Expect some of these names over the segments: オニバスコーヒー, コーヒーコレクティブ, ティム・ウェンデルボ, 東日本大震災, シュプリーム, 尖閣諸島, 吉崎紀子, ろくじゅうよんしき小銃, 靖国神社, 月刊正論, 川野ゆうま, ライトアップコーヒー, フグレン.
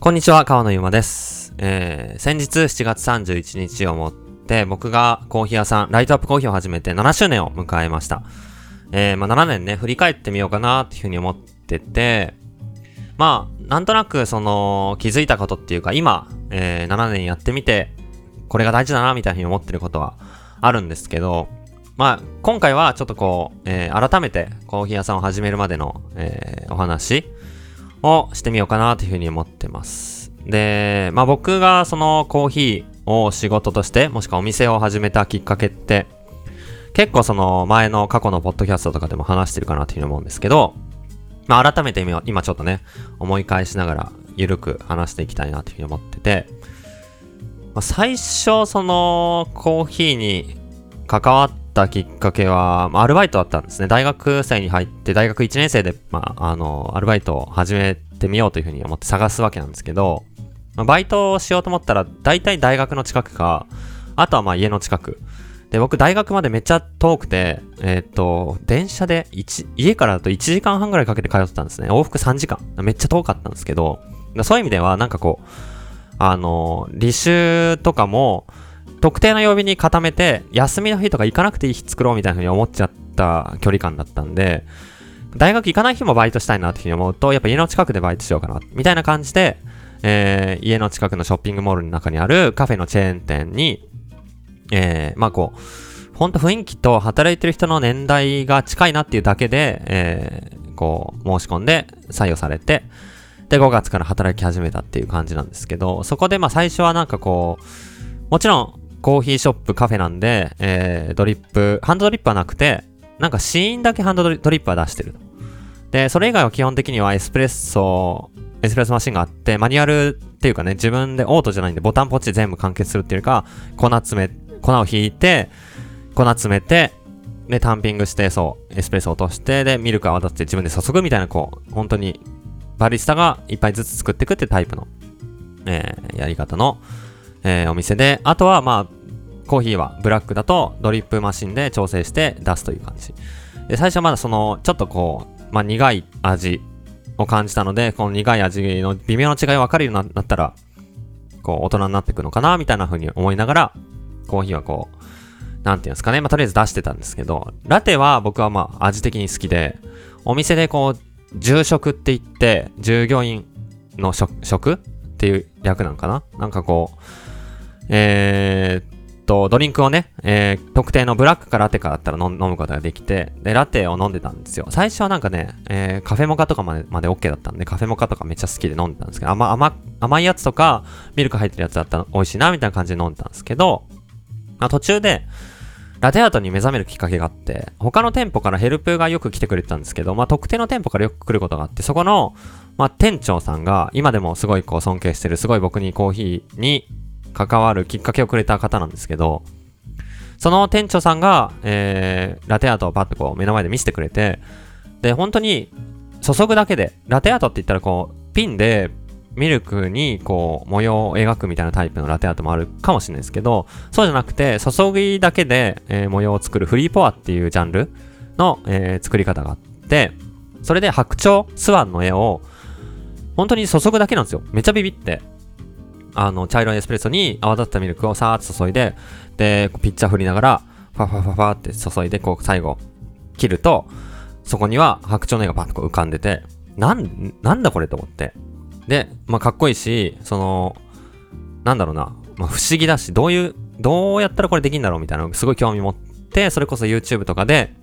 こんにちは、川野ゆうまです。先日7月31日をもって、僕がコーヒー屋さん、ライトアップコーヒーを始めて7周年を迎えました。7年ね、振り返ってみようかなっていうふうに思ってて、まあ、なんとなくその、気づいたことっていうか、今、7年やってみて、これが大事だな、みたいなふうに思ってることはあるんですけど、まあ、今回はちょっとこう、改めてコーヒー屋さんを始めるまでの、お話をしてみようかなというふうに思ってます。で、まあ僕がそのコーヒーを仕事として、もしくはお店を始めたきっかけって、結構その前の過去のポッドキャストとかでも話してるかなというふうに思うんですけど、まあ改めて今ちょっとね、思い返しながら緩く話していきたいなというふうに思ってて、まあ、最初そのコーヒーに関わってきっかけはアルバイトだったんですね。大学生に入って大学1年生で、アルバイトを始めてみようというふうに思って探すわけなんですけど、バイトをしようと思ったら大体大学の近くか、あとはまあ家の近くで、僕大学までめっちゃ遠くて、電車で家からだと1時間半ぐらいかけて通ってたんですね。往復3時間、めっちゃ遠かったんですけど、そういう意味ではなんかこう履修とかも特定の曜日に固めて、休みの日とか行かなくていい日作ろうみたいな風に思っちゃった距離感だったんで、大学行かない日もバイトしたいなっていう風に思うと、やっぱ家の近くでバイトしようかなみたいな感じで、家の近くのショッピングモールの中にあるカフェのチェーン店に、まあこうほんと雰囲気と働いてる人の年代が近いなっていうだけで、こう申し込んで採用されて、で5月から働き始めたっていう感じなんですけど、そこでまあ最初はなんかこう、もちろんコーヒーショップカフェなんで、ハンドドリップはなくて、なんか試飲だけハンドドリップは出してる。で、それ以外は基本的にはエスプレッソマシンがあって、マニュアルっていうかね、自分でオートじゃないんで、ボタンポッチで全部完結するっていうか、粉をひいて、粉詰めて、で、タンピングして、そう、エスプレッソ落として、で、ミルク泡立てて自分で注ぐみたいな、こう、本当に、バリスタが一杯ずつ作っていくってタイプの、やり方の、お店で、あとはまあコーヒーはブラックだとドリップマシンで調整して出すという感じで、最初はまだそのちょっとこう、まあ、苦い味を感じたので、この苦い味の微妙な違い分かるようになったら、こう大人になっていくのかなみたいな風に思いながら、コーヒーはこうなんていうんですかね、まあとりあえず出してたんですけど、ラテは僕はまあ味的に好きで、お店でこう従職って言って、従業員の職っていう略なんかな、なんかこうドリンクをね、特定のブラックかラテかだったら飲むことができて、で、ラテを飲んでたんですよ。最初はなんかね、カフェモカとかまで OK だったんで、カフェモカとかめっちゃ好きで飲んでたんですけど、甘いやつとか、ミルク入ってるやつだったら美味しいな、みたいな感じで飲んでたんですけど、まあ、途中で、ラテアートに目覚めるきっかけがあって、他の店舗からヘルプがよく来てくれてたんですけど、まあ、特定の店舗からよく来ることがあって、そこの、まあ、店長さんが、今でもすごいこう尊敬してる、すごい僕にコーヒーに、関わるきっかけをくれた方なんですけど、その店長さんが、ラテアートをパッとこう目の前で見せてくれて、で、本当に注ぐだけで、ラテアートって言ったらこうピンでミルクにこう模様を描くみたいなタイプのラテアートもあるかもしれないですけど、そうじゃなくて注ぎだけで、模様を作るフリーポアっていうジャンルの、作り方があって、それで白鳥スワンの絵を本当に注ぐだけなんですよ。めちゃビビって、茶色いエスプレッソに泡立ったミルクをさーっと注いで、で、ピッチャー振りながら、ファファファファって注いで、こう、最後、切ると、そこには白鳥の絵がバッと浮かんでて、なんだこれと思って。で、まあ、かっこいいし、その、なんだろうな、まあ、不思議だし、どうやったらこれできるんだろうみたいなのすごい興味持って、それこそ YouTube とかで、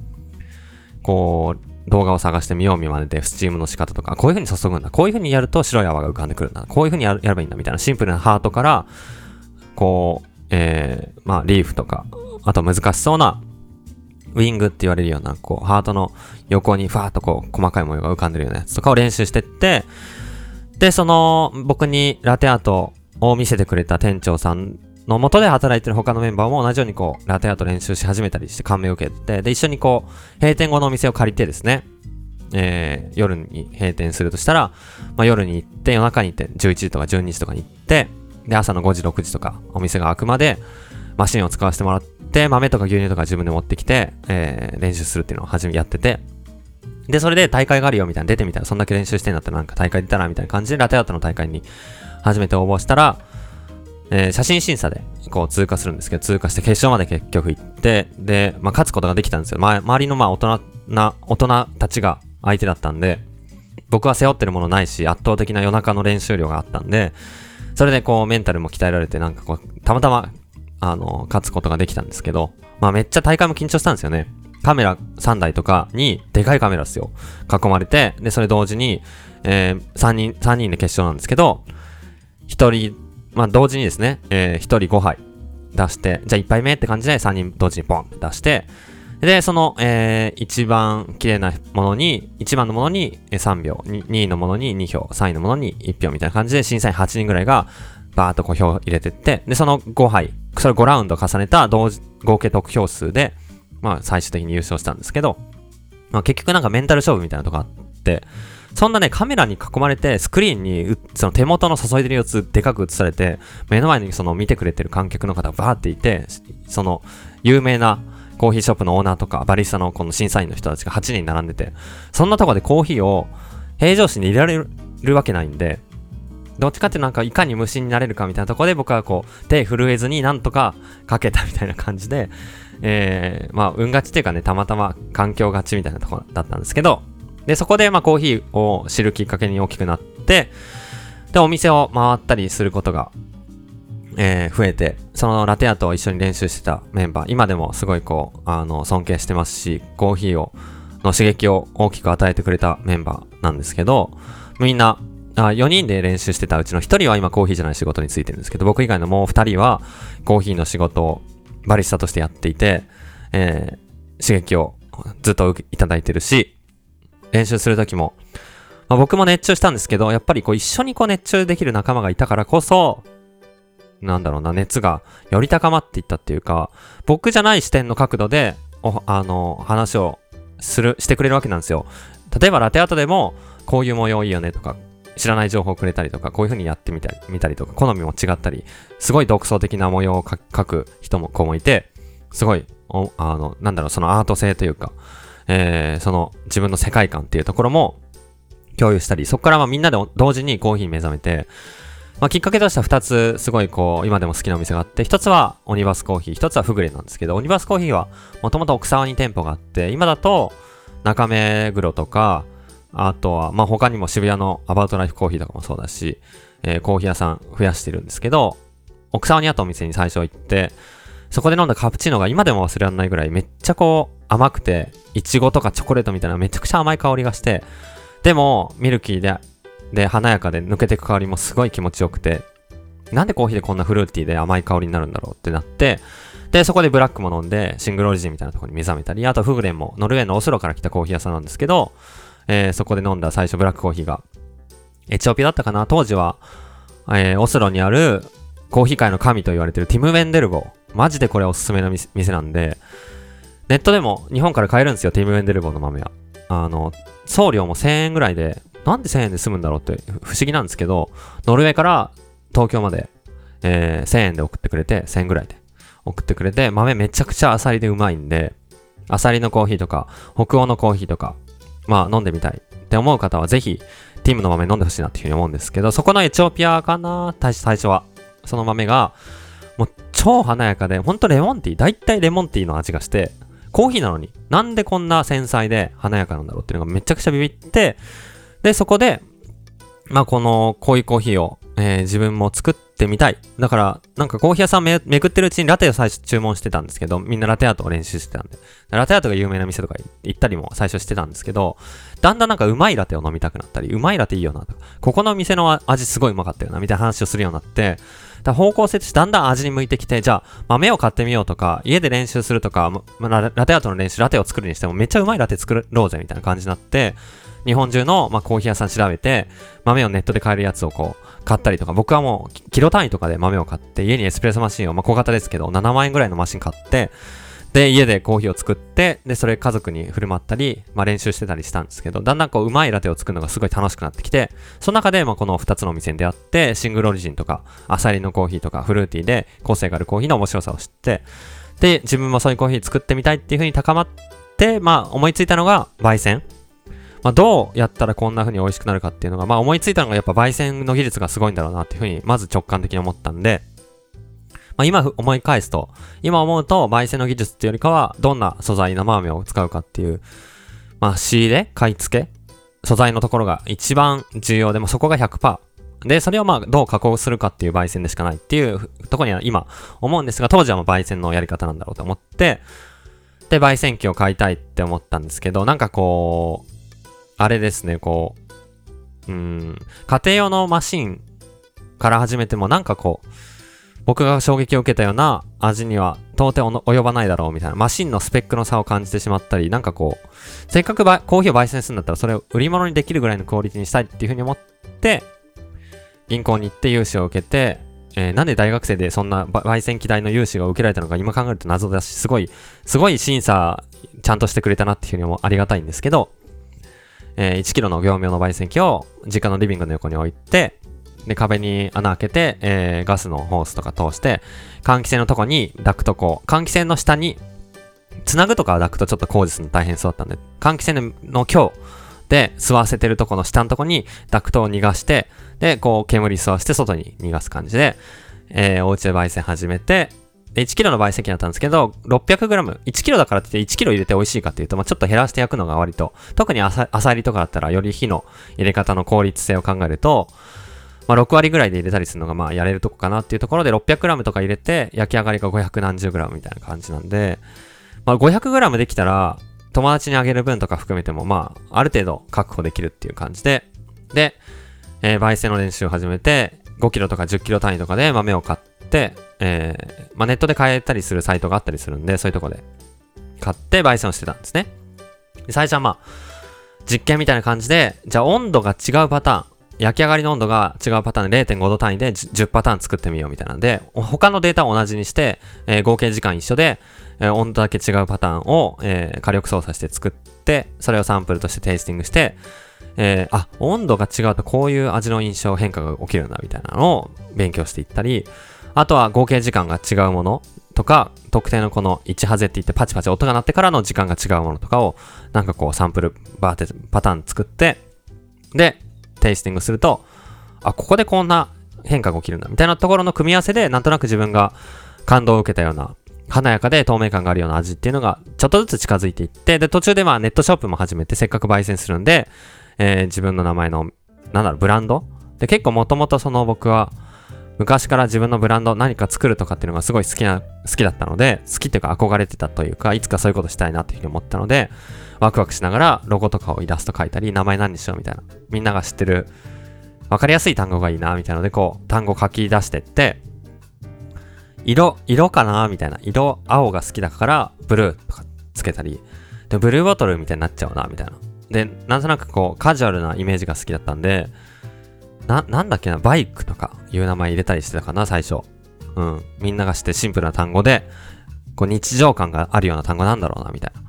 こう、動画を探してみよう見まねで、スチームの仕方とか、こういう風に注ぐんだ、こういう風にやると白い泡が浮かんでくるんだ、こういう風にやればいいんだみたいな、シンプルなハートからこう、まあリーフとか、あと難しそうなウィングって言われるような、こうハートの横にファーっとこう細かい模様が浮かんでるようなやつとかを練習してって、で、その僕にラテアートを見せてくれた店長さんの元で働いてる他のメンバーも同じようにこうラテアート練習し始めたりして感銘を受けて、で、一緒にこう閉店後のお店を借りてですね、夜に閉店するとしたら、まあ、夜に行って、夜中に行って11時とか12時とかに行って、で、朝の5時6時とかお店が開くまでマシンを使わせてもらって、豆とか牛乳とか自分で持ってきて、練習するっていうのをやってて、で、それで大会があるよみたいな、出てみたら、そんだけ練習してんだったらなんか大会出たらみたいな感じでラテアートの大会に初めて応募したら、写真審査でこう通過するんですけど、通過して決勝まで結局行って、で、まあ勝つことができたんですよ。周りのまあ大人たちが相手だったんで、僕は背負ってるものないし、圧倒的な夜中の練習量があったんで、それでこうメンタルも鍛えられて、なんかこう、たまたま、勝つことができたんですけど、まあめっちゃ大会も緊張したんですよね。カメラ3台とかに、でかいカメラっすよ。囲まれて、で、それ同時に、3人で決勝なんですけど、1人、まあ同時にですね、1人5杯出して、じゃあ1杯目って感じで3人同時にポンって出して、で、その、一番綺麗なものに、一番のものに3票、2位のものに2票、3位のものに1票みたいな感じで、審査員8人ぐらいが、バーっとこう票を入れてって、で、その5杯、それ5ラウンド重ねた合計得票数で、まあ、最終的に優勝したんですけど、まあ、結局なんかメンタル勝負みたいなとこあって、そんなね、カメラに囲まれて、スクリーンに、その手元の注いでる様子、でかく映されて、目の前にその見てくれてる観客の方がバーっていて、その、有名な、コーヒーショップのオーナーとかバリスタのこの審査員の人たちが8人並んでて、そんなとこでコーヒーを平常心に入れられるわけないんで、どっちかってなんかいかに無心になれるかみたいなとこで僕はこう手震えずになんとかかけたみたいな感じで、まあ運勝ちっていうかね、たまたま環境勝ちみたいなとこだったんですけど、でそこでまあコーヒーを知るきっかけに大きくなって、でお店を回ったりすることが増えて、そのラテアートを一緒に練習してたメンバー、今でもすごいこう、尊敬してますし、コーヒーの刺激を大きく与えてくれたメンバーなんですけど、みんな、4人で練習してたうちの1人は今コーヒーじゃない仕事に就いてるんですけど、僕以外のもう2人はコーヒーの仕事をバリスタとしてやっていて、刺激をずっといただいてるし、練習するときも、まあ、僕も熱中したんですけど、やっぱりこう一緒にこう熱中できる仲間がいたからこそ、なんだろうな、熱がより高まっていったっていうか、僕じゃない視点の角度で話をしてくれるわけなんですよ。例えばラテアートでもこういう模様いいよねとか、知らない情報をくれたりとか、こういう風にやってみたりとか、好みも違ったり、すごい独創的な模様を描く子もいて、すごいなんだろう、そのアート性というか、その自分の世界観っていうところも共有したり、そこからまあみんなで同時にコーヒーに目覚めて、まあ、きっかけとしては2つすごいこう今でも好きなお店があって、1つはオニバスコーヒー、1つはフグレなんですけど、オニバスコーヒーはもともと奥沢に店舗があって、今だと中目黒とか、あとはまあ他にも渋谷のアバウトライフコーヒーとかもそうだし、コーヒー屋さん増やしてるんですけど、奥沢にあったお店に最初行って、そこで飲んだカプチーノが今でも忘れられないぐらいめっちゃこう甘くて、イチゴとかチョコレートみたいなめちゃくちゃ甘い香りがして、でもミルキーで華やかで抜けていく香りもすごい気持ちよくて、なんでコーヒーでこんなフルーティーで甘い香りになるんだろうってなって、でそこでブラックも飲んでシングルオリジンみたいなところに目覚めたり、あとフグレンもノルウェーのオスロから来たコーヒー屋さんなんですけど、そこで飲んだ最初ブラックコーヒーがエチオピアだったかな、当時は、オスロにあるコーヒー界の神と言われてるティム・ウェンデルボ、マジでこれおすすめの店なんで、ネットでも日本から買えるんですよ、ティム・ウェンデルボの豆は。送料も1000円ぐらいで、なんで1000円で済むんだろうって不思議なんですけど、ノルウェーから東京まで、1000円で送ってくれて、1000円ぐらいで送ってくれて、豆めちゃくちゃアサリでうまいんで、アサリのコーヒーとか、北欧のコーヒーとか、まあ飲んでみたいって思う方はぜひ、ティムの豆飲んでほしいなっていうふうに思うんですけど、そこのエチオピアかな、最初は。その豆が、もう超華やかで、ほんとレモンティー、だいたいレモンティーの味がして、コーヒーなのに、なんでこんな繊細で華やかなんだろうっていうのがめちゃくちゃビビって、で、そこで、まあ、こういうコーヒーを、自分も作ってみたい。だから、なんかコーヒー屋さんめくってるうちにラテを最初注文してたんですけど、みんなラテアートを練習してたんで、ラテアートが有名な店とか行ったりも最初してたんですけど、だんだんなんかうまいラテを飲みたくなったり、うまいラテいいよなとか、ここの店の味すごいうまかったよな、みたいな話をするようになって、方向性としてだんだん味に向いてきて、じゃあ、豆を買ってみようとか、家で練習するとか、ラテアートの練習、ラテを作るにしてもめっちゃうまいラテ作ろうぜ、みたいな感じになって、日本中の、まあ、コーヒー屋さん調べて、豆をネットで買えるやつをこう、買ったりとか、僕はもう、キロ単位とかで豆を買って、家にエスプレッソマシンを、まあ、小型ですけど、7万円ぐらいのマシン買って、で、家でコーヒーを作って、で、それ家族に振る舞ったり、まあ、練習してたりしたんですけど、だんだんこう、うまいラテを作るのがすごい楽しくなってきて、その中で、まあ、この2つのお店に出会って、シングルオリジンとか、アサリのコーヒーとか、フルーティーで、個性があるコーヒーの面白さを知って、で、自分もそういうコーヒー作ってみたいっていう風に高まって、まあ、思いついたのが、焙煎。まあ、どうやったらこんな風に美味しくなるかっていうのが、まあ、思いついたのがやっぱ焙煎の技術がすごいんだろうなっていう風に、まず直感的に思ったんで、まあ、今思い返すと、今思うと焙煎の技術っていうよりかは、どんな素材生豆を使うかっていう、まあ、仕入れ、買い付け、素材のところが一番重要で、まあ、そこが 100%。で、それをまあ、どう加工するかっていう焙煎でしかないっていうところには今思うんですが、当時はまあ焙煎のやり方なんだろうと思って、で、焙煎機を買いたいって思ったんですけど、なんかこう、あれですね、こう、家庭用のマシンから始めてもなんかこう、僕が衝撃を受けたような味には到底及ばないだろうみたいな、マシンのスペックの差を感じてしまったり、なんかこう、せっかくコーヒーを焙煎するんだったらそれを売り物にできるぐらいのクオリティにしたいっていうふうに思って、銀行に行って融資を受けて、なんで大学生でそんな焙煎機代の融資が受けられたのか今考えると謎だし、すごい審査ちゃんとしてくれたなっていうふうにもありがたいんですけど、1キロの業務用の焙煎機を実家のリビングの横に置いて、で、壁に穴開けて、ガスのホースとか通して、換気扇のとこにダクトこう、換気扇の下に、繋ぐとかはダクトちょっと工事するの大変そうだったんで、換気扇の強で吸わせてるとこの下のとこにダクトを逃がして、で、こう煙吸わして外に逃がす感じで、お家で焙煎始めて、で、1キロの焙煎機だったんですけど、600g、1キロだからって1キロ入れて美味しいかっていうと、まあ、ちょっと減らして焼くのが割と、特に朝入りとかだったらより火の入れ方の効率性を考えると、まあ、6割ぐらいで入れたりするのが、まあ、やれるとこかなっていうところで、600g とか入れて、焼き上がりが500何十 g みたいな感じなんで、まあ、500g できたら、友達にあげる分とか含めても、まあ、ある程度確保できるっていう感じで、で、焙煎の練習を始めて、5キロとか10キロ単位とかで豆を買って、まあ、ネットで買えたりするサイトがあったりするんで、そういうとこで買って焙煎をしてたんですね。で、最初はまあ、実験みたいな感じで、じゃあ温度が違うパターン、焼き上がりの温度が違うパターンで 0.5 度単位で10パターン作ってみようみたいなんで、他のデータを同じにして、合計時間一緒で、温度だけ違うパターンを、火力操作して作って、それをサンプルとしてテイスティングして、あ、温度が違うとこういう味の印象変化が起きるんだみたいなのを勉強していったり、あとは合計時間が違うものとか、特定のこの1ハゼって言ってパチパチ音が鳴ってからの時間が違うものとかを、なんかこうサンプルバーってパターン作って、で、テイスティングすると、あ、ここでこんな変化が起きるんだみたいなところの組み合わせで、なんとなく自分が感動を受けたような華やかで透明感があるような味っていうのがちょっとずつ近づいていって、で、途中でまあネットショップも始めて、せっかく焙煎するんで、自分の名前のブランドで、結構もともとその僕は昔から自分のブランド何か作るとかっていうのがすごい好きだったので、好きっていうか憧れてたというか、いつかそういうことしたいなっていうふうに思ったので、ワクワクしながらロゴとかをイラスト描いたり、名前何にしようみたいな、みんなが知ってるわかりやすい単語がいいなみたいなので、こう単語書き出してって、色かなみたいな、色青が好きだからブルーとかつけたり、でブルーボトルみたいになっちゃうなみたいな、で、なんとなくこうカジュアルなイメージが好きだったんで、なんだっけな、バイクとかいう名前入れたりしてたかな、最初。みんなが知ってシンプルな単語で、こう日常感があるような単語なんだろうな、みたいな。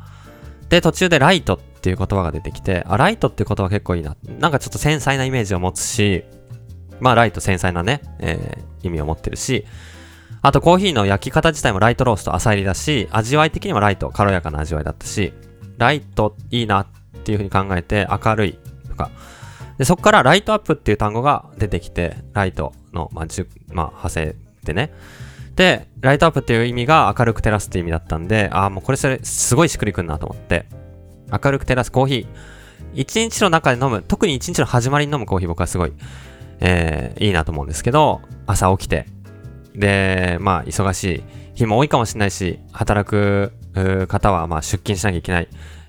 で、途中でライトっていう言葉が出てきて、あ、ライトっていう言葉結構いいな。なんかちょっと繊細なイメージを持つし、まあライト繊細なね、意味を持ってるし、あとコーヒーの焼き方自体もライトロースト浅入りだし、味わい的にもライト、軽やかな味わいだったし、ライトいいなっていうふうに考えて、明るいとか、で、そこからライトアップっていう単語が出てきて、ライトの、派生でね。で、ライトアップっていう意味が明るく照らすっていう意味だったんで、ああ、もうこれそれすごいしっくりくんなと思って。明るく照らすコーヒー。一日の中で飲む、特に一日の始まりに飲むコーヒー、僕はすごい、いいなと思うんですけど、朝起きて。で、まあ、忙しい日も多いかもしれないし、働く方はまあ出勤しなきゃいけない。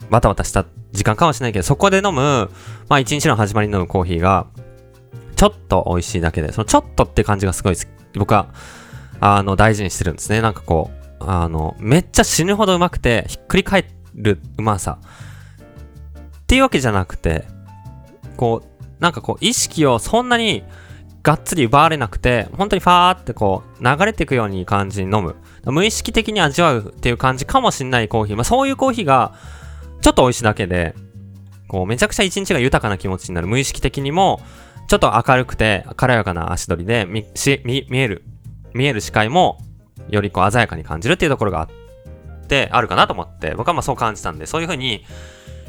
バタバタした時間かもしれないけど、そこで飲む、まあ一日の始まりに飲むコーヒーが、ちょっと美味しいだけで、そのちょっとって感じがすごい、僕は、大事にしてるんですね。なんかこう、めっちゃ死ぬほどうまくて、ひっくり返るうまさ。っていうわけじゃなくて、こう、なんかこう、意識をそんなに、がっつり奪われなくて、本当にファーってこう流れていくように感じに飲む、無意識的に味わうっていう感じかもしんないコーヒー、まあ、そういうコーヒーがちょっと美味しいだけで、こうめちゃくちゃ一日が豊かな気持ちになる、無意識的にもちょっと明るくて軽やかな足取りで見える視界もよりこう鮮やかに感じるっていうところがあってあるかなと思って、僕はまあそう感じたんで、そういう風に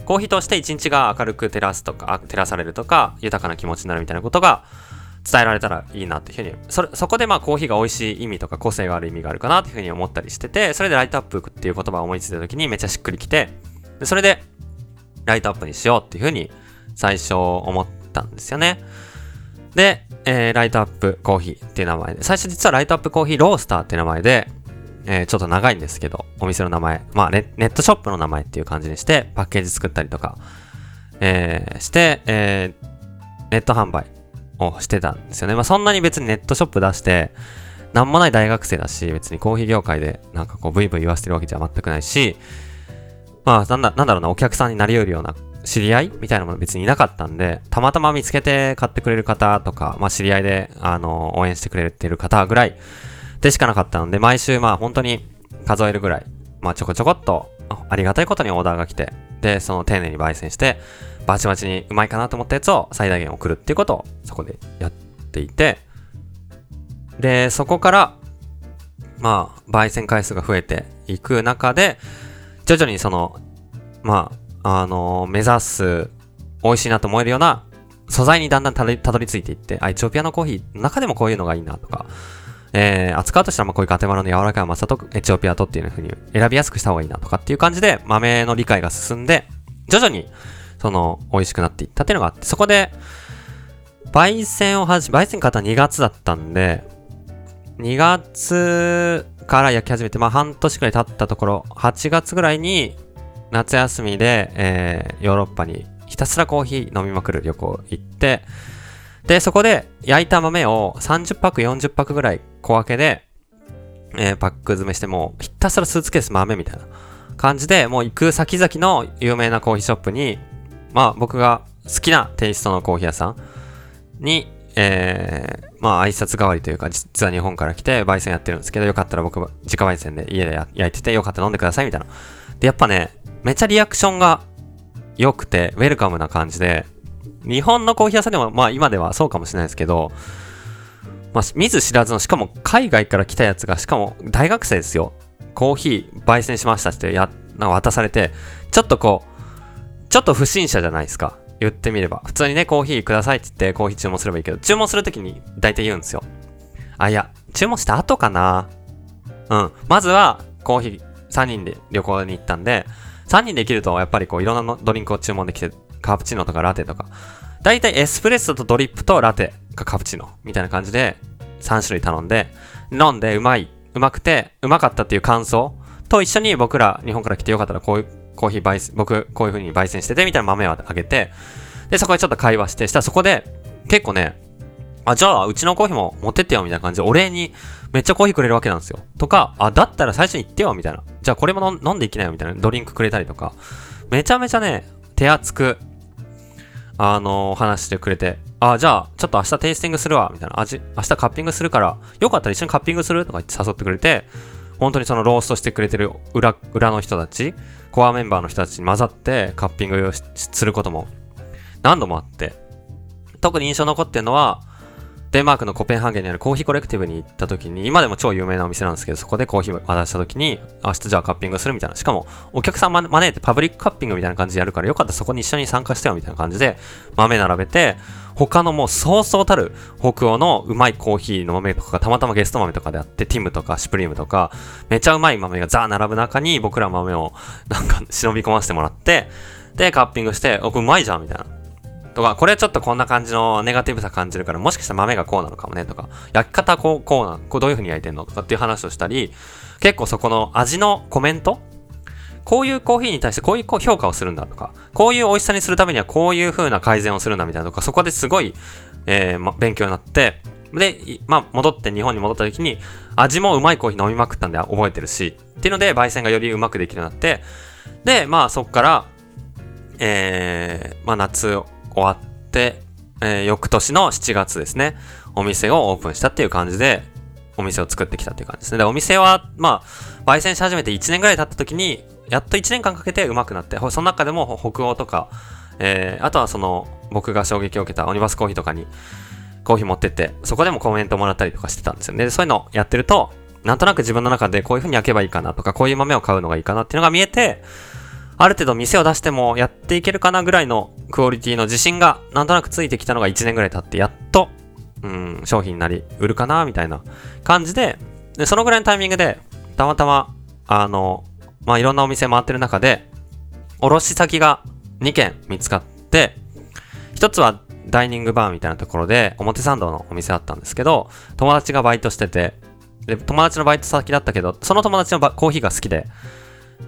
コーヒーとして一日が明るく照らされるとか豊かな気持ちになるみたいなことが伝えられたらいいなっていうふうに、そこでまあコーヒーが美味しい意味とか個性がある意味があるかなっていうふうに思ったりしてて、それでライトアップっていう言葉を思いついた時にめっちゃしっくりきて、でそれでライトアップにしようっていうふうに最初思ったんですよね。で、ライトアップコーヒーっていう名前で、最初実はライトアップコーヒーロースターっていう名前で、ちょっと長いんですけどお店の名前、まあ ネットショップの名前っていう感じにしてパッケージ作ったりとか、して、ネット販売をしてたんですよね。まあそんなに別にネットショップ出してなんもない大学生だし、別にコーヒー業界でなんかこうブイブイ言わせてるわけじゃ全くないし、まあなんだろうなお客さんになり得るような知り合いみたいなもの別にいなかったんで、たまたま見つけて買ってくれる方とか、まあ知り合いで応援してくれてる方ぐらいでしかなかったので、毎週まあ本当に数えるぐらい、まあちょこちょこっとありがたいことにオーダーが来て、でその丁寧に焙煎してバチバチにうまいかなと思ったやつを最大限送るっていうことをそこでやっていて、でそこからまあ焙煎回数が増えていく中で徐々にそのまあ目指す美味しいなと思えるような素材にだんだんたどり着いていって、エチオピアのコーヒーの中でもこういうのがいいなとか、扱うとしたらまあこういうガテマラの柔らかい甘さとエチオピアとっていう風に選びやすくした方がいいなとかっていう感じで豆の理解が進んで徐々にその美味しくなっていったっていうのがあって、そこで焙煎買ったの2月だったんで、2月から焼き始めてまあ半年くらい経ったところ、8月ぐらいに夏休みでヨーロッパにひたすらコーヒー飲みまくる旅行行って、でそこで焼いた豆を30パック40パックぐらい小分けでパック詰めして、もうひたすらスーツケース豆みたいな感じで、もう行く先々の有名なコーヒーショップに、まあ僕が好きなテイストのコーヒー屋さんに、まあ挨拶代わりというか、実は日本から来て焙煎やってるんですけど、よかったら僕は自家焙煎で家で焼いてて、よかったら飲んでくださいみたいな。でやっぱね、めっちゃリアクションが良くてウェルカムな感じで、日本のコーヒー屋さんでもまあ今ではそうかもしれないですけど、まあ見ず知らずの、しかも海外から来たやつが、しかも大学生ですよ、コーヒー焙煎しましたってなんか渡されて、ちょっと不審者じゃないですか。言ってみれば普通にね、コーヒーくださいって言ってコーヒー注文すればいいけど、注文するときに大体言うんですよ。あ、いや注文した後かな、まずはコーヒー3人で旅行に行ったんで、3人できるとやっぱりこういろんなドリンクを注文できて、カプチーノとかラテとか、だいたいエスプレッソとドリップとラテかカプチーノみたいな感じで3種類頼んで、飲んでうまかったっていう感想と一緒に、僕ら日本から来てよかったらこういうコーヒー僕こういう風に焙煎しててみたいな豆をあげて、でそこでちょっと会話してしたら、そこで結構ね、あ、じゃあうちのコーヒーも持ってってよみたいな感じでお礼にめっちゃコーヒーくれるわけなんですよ。とか、あ、だったら最初に言ってよみたいな、じゃあこれも飲んでいきなよみたいなドリンクくれたりとか、めちゃめちゃね手厚く話してくれて、あ、じゃあちょっと明日テイスティングするわみたいな、明日カッピングするからよかったら一緒にカッピングするとか言って誘ってくれて、本当にそのローストしてくれてる裏の人たち、コアメンバーの人たちに混ざってカッピングをすることも何度もあって、特に印象残ってるのはデンマークのコペンハーゲンにあるコーヒーコレクティブに行った時に、今でも超有名なお店なんですけど、そこでコーヒー渡した時に、明日じゃあカッピングするみたいな、しかもお客さん招いてパブリックカッピングみたいな感じでやるから、よかったらそこに一緒に参加してよみたいな感じで豆並べて、他のもうそうそうたる北欧のうまいコーヒーの豆とかがたまたまゲスト豆とかであって、ティムとかシュプリームとかめちゃうまい豆がザー並ぶ中に、僕ら豆をなんか忍び込ませてもらって、でカッピングして、お、これうまいじゃんみたいなとか、これちょっとこんな感じのネガティブさ感じるから、もしかしたら豆がこうなのかもねとか、焼き方こうどういう風に焼いてんのとかっていう話をしたり、結構そこの味のコメント、こういうコーヒーに対してこういう評価をするんだとか、こういう美味しさにするためにはこういう風な改善をするんだみたいなとか、そこですごい、勉強になって、でまあ日本に戻った時に味もうまいコーヒー飲みまくったんで覚えてるしっていうので、焙煎がよりうまくできるようになって、でまあそっから、まあ夏を終わって、翌年の7月ですね、お店をオープンしたっていう感じで、お店を作ってきたっていう感じですね。でお店はまあ焙煎し始めて1年ぐらい経った時に、やっと1年間かけてうまくなって、その中でも北欧とか、あとはその僕が衝撃を受けたオニバスコーヒーとかにコーヒー持ってって、そこでもコメントもらったりとかしてたんですよね。でそういうのをやってると、なんとなく自分の中でこういう風に焼けばいいかなとか、こういう豆を買うのがいいかなっていうのが見えて、ある程度店を出してもやっていけるかなぐらいのクオリティの自信がなんとなくついてきたのが1年ぐらい経ってやっと商品になり売るかなみたいな感じ でそのぐらいのタイミングでたまたまいろんなお店回ってる中で卸先が2軒見つかって、一つはダイニングバーみたいなところで表参道のお店だったんですけど、友達がバイトしてて、で友達のバイト先だったけどその友達のコーヒーが好きで、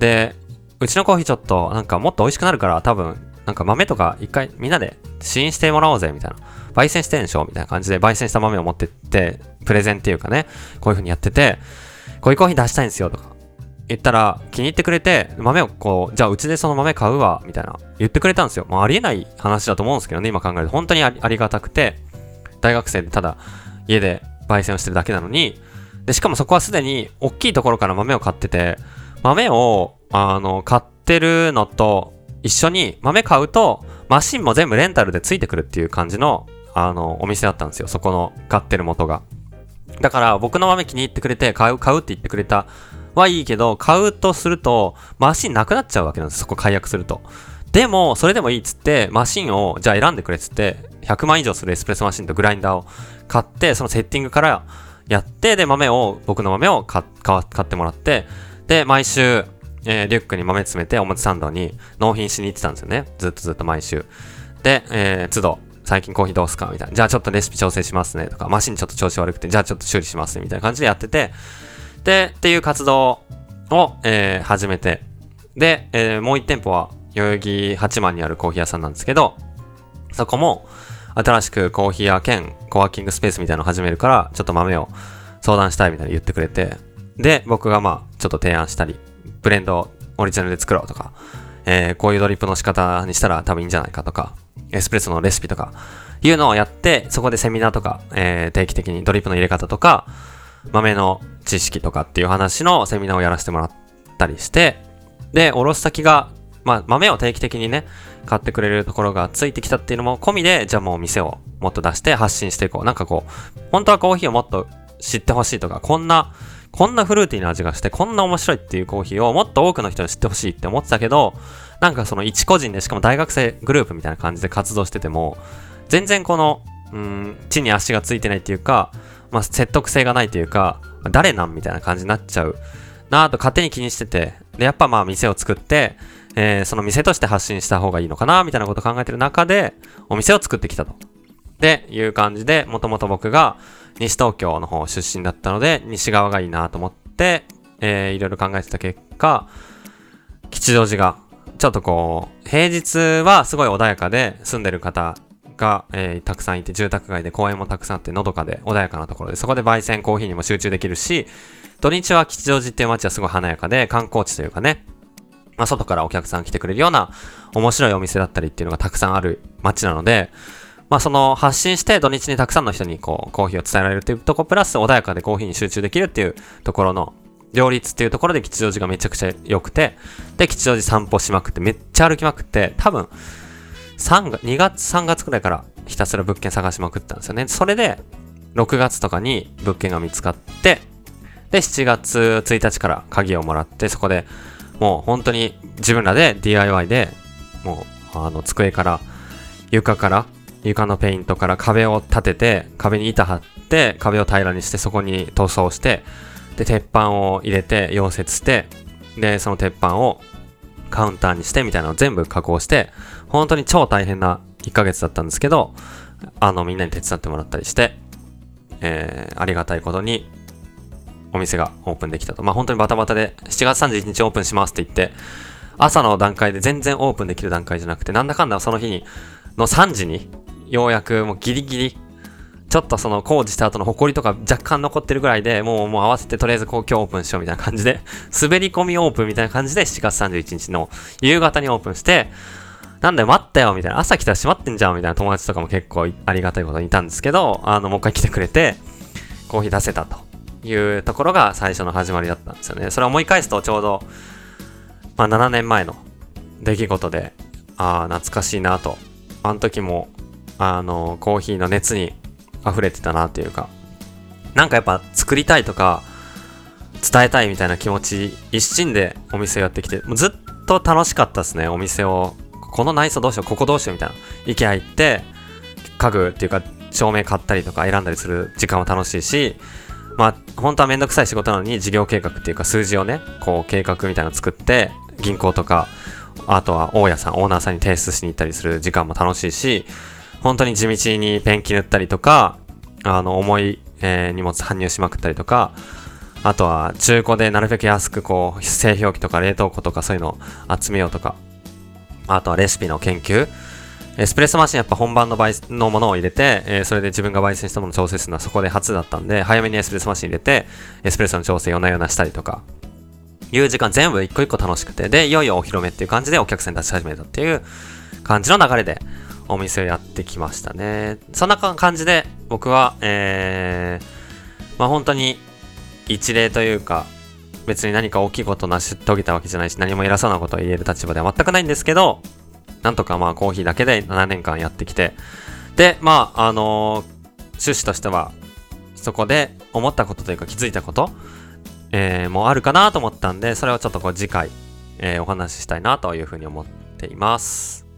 でうちのコーヒーちょっとなんかもっと美味しくなるから多分なんか豆とか一回みんなで試飲してもらおうぜみたいな、焙煎してんでしょみたいな感じで焙煎した豆を持ってってプレゼンっていうかね、こういう風にやってて、こういうコーヒー出したいんですよとか言ったら気に入ってくれて、豆をこうじゃあうちでその豆買うわみたいな言ってくれたんですよ。まあありえない話だと思うんですけどね、今考えると本当にありがたくて、大学生でただ家で焙煎をしてるだけなのに、でしかもそこはすでに大きいところから豆を買ってて、豆を買ってるのと一緒に豆買うとマシンも全部レンタルでついてくるっていう感じのお店だったんですよ、そこの買ってる元が。だから僕の豆気に入ってくれて買うって言ってくれたはいいけど、買うとするとマシンなくなっちゃうわけなんです、そこ解約すると。でもそれでもいいっつってマシンをじゃあ選んでくれっつって、100万以上するエスプレッソマシンとグラインダーを買って、そのセッティングからやって、で僕の豆を買ってもらって、で毎週リュックに豆詰めて表参道に納品しに行ってたんですよね、ずっと毎週で、都度最近コーヒーどうすかみたいな、じゃあちょっとレシピ調整しますねとか、マシンちょっと調子悪くてじゃあちょっと修理しますねみたいな感じでやってて、でっていう活動を、始めて、で、もう一店舗は代々木八幡にあるコーヒー屋さんなんですけど、そこも新しくコーヒー屋兼コワーキングスペースみたいなのを始めるから、ちょっと豆を相談したいみたいな言ってくれて、で僕がちょっと提案したり、ブレンドをオリジナルで作ろうとか、こういうドリップの仕方にしたら多分いいんじゃないかとか、エスプレッソのレシピとかいうのをやって、そこでセミナーとか、定期的にドリップの入れ方とか豆の知識とかっていう話のセミナーをやらせてもらったりして、で卸先が、豆を定期的にね買ってくれるところがついてきたっていうのも込みで、じゃあもう店をもっと出して発信していこう、なんかこう本当はコーヒーをもっと知ってほしいとか、こんなフルーティーな味がしてこんな面白いっていうコーヒーをもっと多くの人に知ってほしいって思ってたけど、なんかその一個人で、しかも大学生グループみたいな感じで活動してても全然この地に足がついてないっていうか、説得性がないというか、誰なんみたいな感じになっちゃうなぁと勝手に気にしてて、でやっぱ店を作って、その店として発信した方がいいのかなみたいなことを考えてる中でお店を作ってきたと。っていう感じで、もともと僕が西東京の方出身だったので西側がいいなと思って、いろいろ考えてた結果、吉祥寺がちょっと平日はすごい穏やかで住んでる方が、たくさんいて、住宅街で公園もたくさんあってのどかで穏やかなところで、そこで焙煎コーヒーにも集中できるし、土日は吉祥寺っていう街はすごい華やかで観光地というかね、外からお客さん来てくれるような面白いお店だったりっていうのがたくさんある街なので、その発信して土日にたくさんの人にコーヒーを伝えられるっていうところプラス穏やかでコーヒーに集中できるっていうところの両立っていうところで、吉祥寺がめちゃくちゃ良くて、で吉祥寺散歩しまくって、めっちゃ歩きまくって、多分2月3月くらいからひたすら物件探しまくったんですよね。それで6月とかに物件が見つかって、で7月1日から鍵をもらって、そこでもう本当に自分らで DIY でもう机から床のペイントから壁を立てて、壁に板張って壁を平らにして、そこに塗装して、で鉄板を入れて溶接して、でその鉄板をカウンターにしてみたいなのを全部加工して、本当に超大変な1ヶ月だったんですけど、みんなに手伝ってもらったりして、ありがたいことにお店がオープンできたと。本当にバタバタで7月31日オープンしますって言って、朝の段階で全然オープンできる段階じゃなくて、なんだかんだその日の3時にようやく、もうギリギリちょっとその工事した後の埃とか若干残ってるぐらいで、もう合わせてとりあえず今日オープンしようみたいな感じで、滑り込みオープンみたいな感じで7月31日の夕方にオープンして、なんだよ待ったよみたいな、朝来たら閉まってんじゃんみたいな友達とかも結構ありがたいことにいたんですけど、もう一回来てくれてコーヒー出せたというところが最初の始まりだったんですよね。それを思い返すとちょうど、7年前の出来事で、懐かしいなと。あの時もコーヒーの熱に溢れてたなというか、なんかやっぱ作りたいとか伝えたいみたいな気持ち一心でお店をやってきて、もうずっ当楽しかったですね。お店をこの内装どうしよう、ここどうしようみたいな、IKEA 行って家具っていうか照明買ったりとか選んだりする時間は楽しいし、まあ本当はめんどくさい仕事なのに事業計画っていうか数字をねこう計画みたいなの作って銀行とかあとは大家さんオーナーさんに提出しに行ったりする時間も楽しいし、本当に地道にペンキ塗ったりとか重い、荷物搬入しまくったりとか、あとは中古でなるべく安くこう製氷機とか冷凍庫とかそういうのを集めようとか、あとはレシピの研究、エスプレッソマシンやっぱ本番のものを入れて、それで自分が焙煎したものを調整するのはそこで初だったんで、早めにエスプレッソマシン入れてエスプレッソの調整夜な夜なしたりとかいう時間全部一個一個楽しくて、でいよいよお披露目っていう感じでお客さんに出し始めたっていう感じの流れでお店をやってきましたね。そんな感じで僕は、まあ本当に一例というか別に何か大きいことを成し遂げたわけじゃないし、何も偉そうなことを言える立場では全くないんですけど、なんとかまあコーヒーだけで7年間やってきて、でまあ趣旨としてはそこで思ったことというか気づいたこと、もあるかなと思ったんで、それをちょっとこう次回、お話ししたいなというふうに思っています。